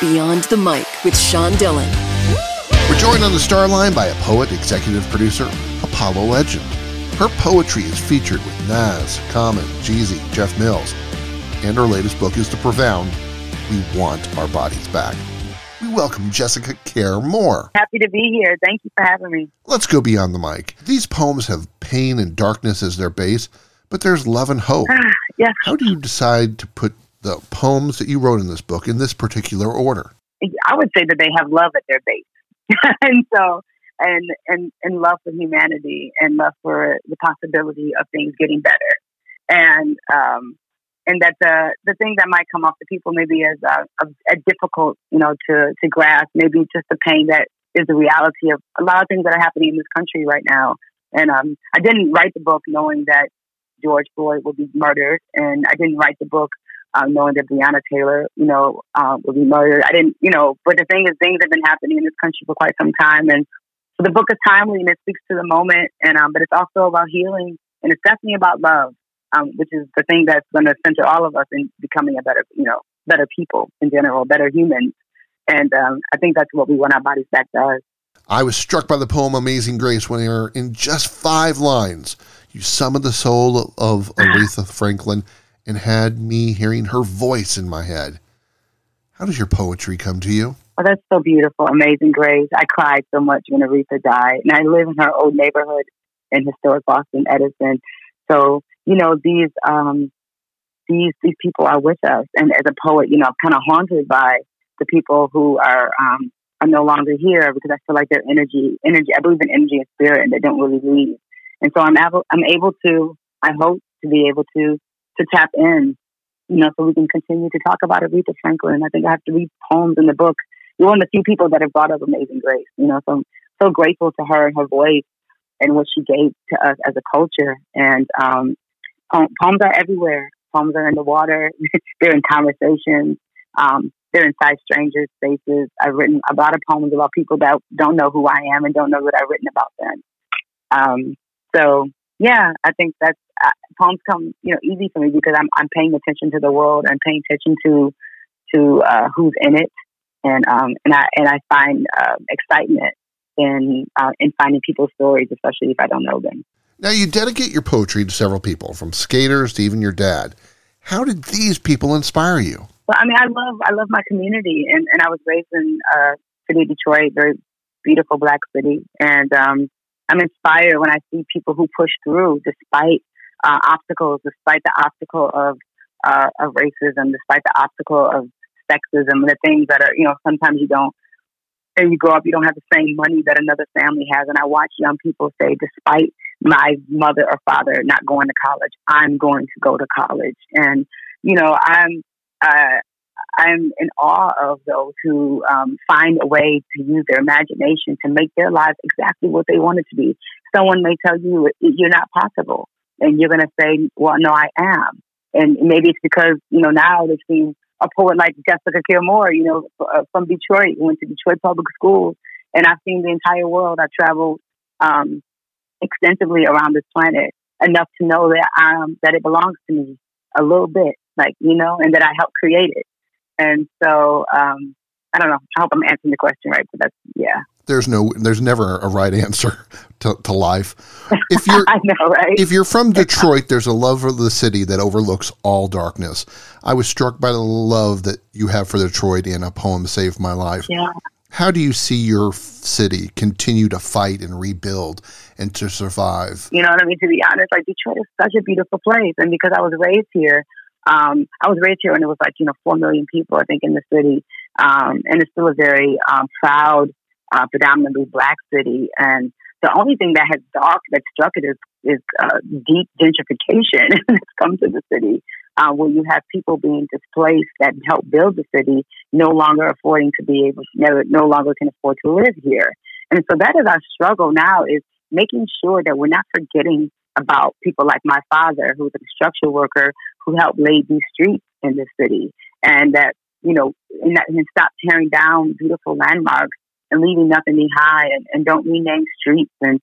Beyond the Mic with Sean Dillon. We're joined on the star line by a poet, executive producer, Apollo Legend. Her poetry is featured with Nas, Common, Jeezy, Jeff Mills, and her latest book is The Profound We Want Our Bodies Back. We welcome Jessica Care Moore. Happy to be here. Thank you for having me. Let's go beyond the mic. These poems have pain and darkness as their base, but there's love and hope. Yes. How do you decide to put the poems that you wrote in this book in this particular order? I would say that they have love at their base. and love for humanity and love for the possibility of things getting better. And that the thing that might come off to people maybe as a difficult, to grasp, maybe just the pain that is the reality of a lot of things that are happening in this country right now. And I didn't write the book knowing that George Floyd would be murdered, and I didn't write the book knowing that Breonna Taylor, would be murdered. I didn't, but the thing is, things have been happening in this country for quite some time, and so the book is timely and it speaks to the moment, and but it's also about healing, and it's definitely about love. Which is the thing that's going to center all of us in becoming a better, better people in general, better humans. And I think that's what we want our bodies back to us. I was struck by the poem Amazing Grace when in just 5 lines, you summoned the soul of Aretha Franklin and had me hearing her voice in my head. How does your poetry come to you? Oh, that's so beautiful. Amazing Grace. I cried so much when Aretha died. And I live in her old neighborhood in historic Boston, Edison. So, these people are with us. And as a poet, I'm kind of haunted by the people who are no longer here, because I feel like their energy, I believe in energy and spirit, and they don't really leave. And so I hope to be able to tap in, so we can continue to talk about Aretha Franklin. I think I have to read poems in the book. You're one of the few people that have brought up Amazing Grace, so I'm so grateful to her and her voice and what she gave to us as a culture. And, poems are everywhere. Poems are in the water. They're in conversations. They're inside strangers' faces. I've written a lot of poems about people that don't know who I am and don't know what I've written about them. I think that's poems come easy for me because I'm paying attention to the world. I'm paying attention to who's in it, and I find excitement in finding people's stories, especially if I don't know them. Now, you dedicate your poetry to several people, from skaters to even your dad. How did these people inspire you? Well, I love my community, and I was raised in city of Detroit, very beautiful Black city, and I'm inspired when I see people who push through despite obstacles, despite the obstacle of racism, despite the obstacle of sexism, the things that are sometimes you don't. And you grow up, you don't have the same money that another family has. And I watch young people say, despite my mother or father not going to college, I'm going to go to college. And, I'm in awe of those who find a way to use their imagination to make their lives exactly what they want it to be. Someone may tell you, you're not possible. And you're going to say, well, no, I am. And maybe it's because, now they seem a poet like Jessica Care Moore, from Detroit, went to Detroit Public Schools, and I've seen the entire world. I traveled extensively around this planet enough to know that that it belongs to me a little bit, and that I helped create it. And so I don't know. I hope I'm answering the question right, but that's yeah. There's never a right answer to life. If you're, I know, right? If you're from Detroit, there's a love for the city that overlooks all darkness. I was struck by the love that you have for Detroit in a poem, Saved My Life. Yeah. How do you see your city continue to fight and rebuild and to survive? You know what I mean? To be honest, Detroit is such a beautiful place. And because I was raised here, and it was 4 million people, I think, in the city. And it's still a very proud, predominantly Black city, and the only thing that has struck it is deep gentrification that's come to the city, where you have people being displaced that helped build the city, no longer can afford to live here. And so that is our struggle now, is making sure that we're not forgetting about people like my father, who was a construction worker who helped lay these streets in the city, and that and stop tearing down beautiful landmarks and leaving nothing behind, and don't rename streets. And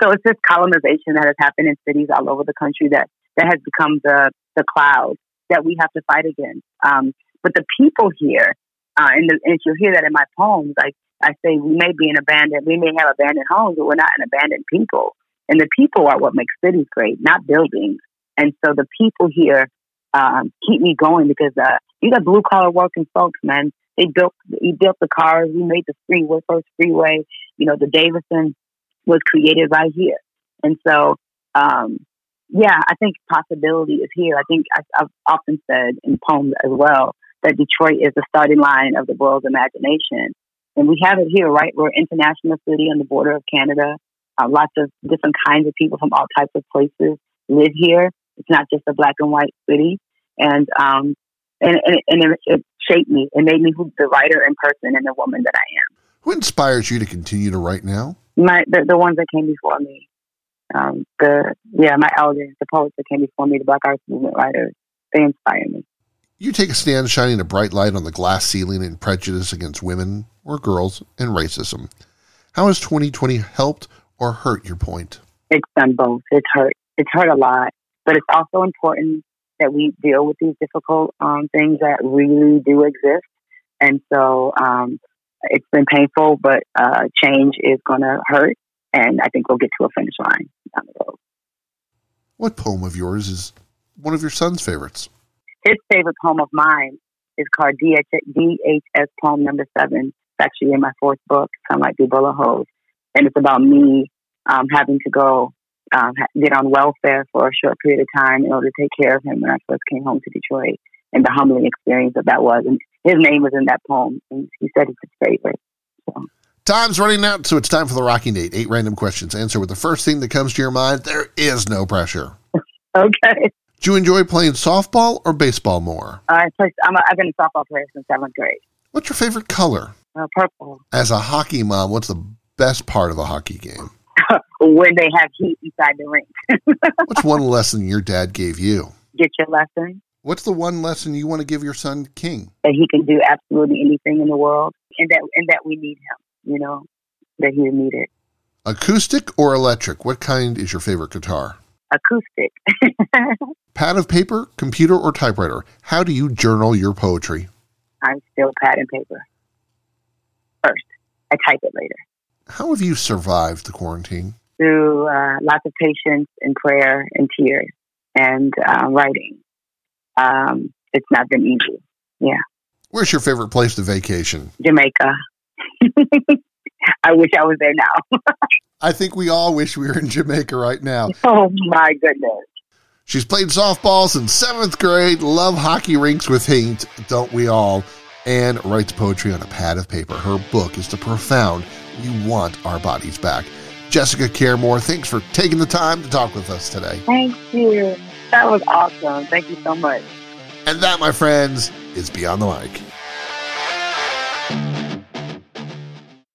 so it's this colonization that has happened in cities all over the country that has become the cloud that we have to fight against. But the people here And you'll hear that in my poems. Like I say, we may be we may have abandoned homes, but we're not an abandoned people. And the people are what makes cities great, not buildings. And so the people here keep me going, because you got blue collar working folks, man. He built the cars. We made the first freeway. You know, the Davison was created right here. And so, I think possibility is here. I think I've often said in poems as well that Detroit is the starting line of the world's imagination. And we have it here, right? We're an international city on the border of Canada. Lots of different kinds of people from all types of places live here. It's not just a black and white city. And it shaped me. It made me the writer in person and the woman that I am. Who inspires you to continue to write now? The ones that came before me. My elders, the poets that came before me, the Black Arts Movement writers, they inspire me. You take a stand shining a bright light on the glass ceiling and prejudice against women or girls and racism. How has 2020 helped or hurt your point? It's done both. It's hurt. It's hurt a lot, but it's also important that we deal with these difficult things that really do exist. And so it's been painful, but change is going to hurt. And I think we'll get to a finish line down the road. What poem of yours is one of your son's favorites? His favorite poem of mine is called DHS Poem Number 7. It's actually in my fourth book, Son Like Du Bois. And it's about me having to go get on welfare for a short period of time in order to take care of him when I first came home to Detroit, and the humbling experience that was. And his name was in that poem, and he said it's his favorite. So. Time's running out, so it's time for the Rocking Date. 8 random questions. Answer with the first thing that comes to your mind. There is no pressure. Okay. Do you enjoy playing softball or baseball more? I've been a softball player since 7th grade. What's your favorite color? Purple. As a hockey mom, what's the best part of a hockey game? When they have heat inside the rink. What's one lesson your dad gave you? Get your lesson. What's the one lesson you want to give your son, King? That he can do absolutely anything in the world, and that we need him, you know, that he needed. Acoustic or electric? What kind is your favorite guitar? Acoustic. Pad of paper, computer, or typewriter? How do you journal your poetry? I'm still pad and paper. First, I type it later. How have you survived the quarantine? Through lots of patience and prayer and tears and writing. It's not been easy. Yeah. Where's your favorite place to vacation? Jamaica. I wish I was there now. I think we all wish we were in Jamaica right now. Oh, my goodness. She's played softball since 7th grade, love hockey rinks with heat, don't we all, and writes poetry on a pad of paper. Her book is The Profound We Want Our Bodies Back. Jessica Care Moore, thanks for taking the time to talk with us today. Thank you. That was awesome. Thank you so much. And that, my friends, is Beyond the Mic.